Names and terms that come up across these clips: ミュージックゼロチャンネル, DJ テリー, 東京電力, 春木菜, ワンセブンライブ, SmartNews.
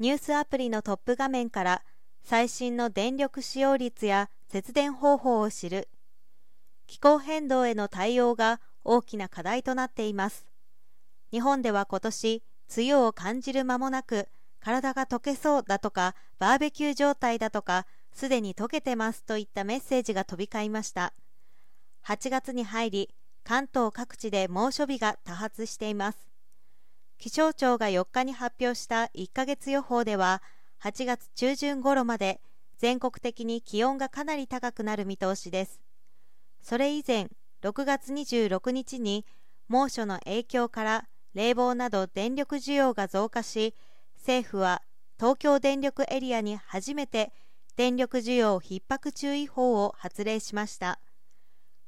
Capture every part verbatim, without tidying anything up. ニュースアプリのトップ画面から最新の電力使用率や節電方法を知る。気候変動への対応が大きな課題となっています。日本では今年、梅雨を感じる間もなく、体が溶けそうだとか、バーベキュー状態だとか、すでに溶けてますといったメッセージが飛び交いました。はちがつに入り、関東各地で猛暑日が多発しています。気象庁がよっかに発表したいっかげつ予報では、はちがつ中旬頃まで全国的に気温がかなり高くなる見通しです。それ以前、ろくがつにじゅうろくにちに猛暑の影響から冷房など電力需要が増加し、政府は東京電力エリアに初めて電力需要逼迫注意報を発令しました。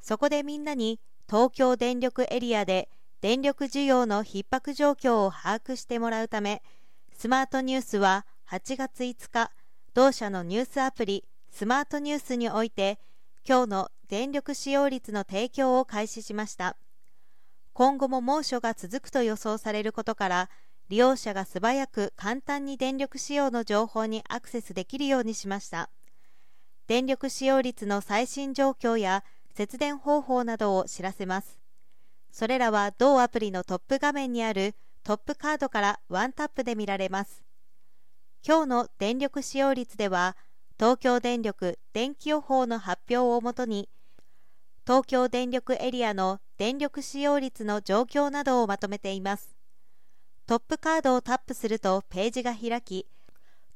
そこでみんなに東京電力エリアで電力需要の逼迫状況を把握してもらうため、スマートニュースははちがついつか、同社のニュースアプリスマートニュースにおいて今日の電力使用率の提供を開始しました。今後も猛暑が続くと予想されることから、利用者が素早く簡単に電力使用の情報にアクセスできるようにしました。電力使用率の最新状況や節電方法などを知らせます。それらは同アプリのトップ画面にあるトップカードからワンタップで見られます。今日の電力使用率では、東京電力電気予報の発表をもとに、東京電力エリアの電力使用率の状況などをまとめています。トップカードをタップするとページが開き、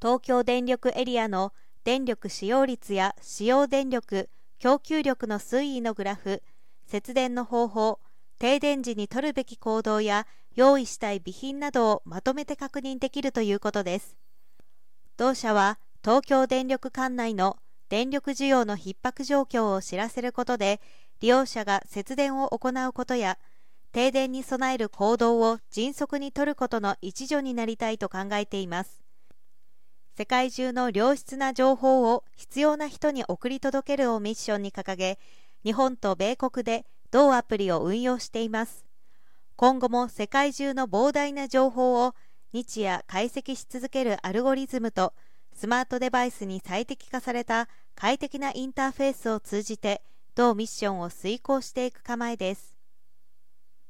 東京電力エリアの電力使用率や使用電力、供給力の推移のグラフ、節電の方法、停電時に取るべき行動や用意したい備品などをまとめて確認できるということです。同社は東京電力管内の電力需要の逼迫状況を知らせることで、利用者が節電を行うことや停電に備える行動を迅速に取ることの一助になりたいと考えています。世界中の良質な情報を必要な人に送り届けるをミッションに掲げ、日本と米国で同アプリを運用しています。今後も世界中の膨大な情報を日夜解析し続けるアルゴリズムと、スマートデバイスに最適化された快適なインターフェースを通じて同ミッションを遂行していく構えです。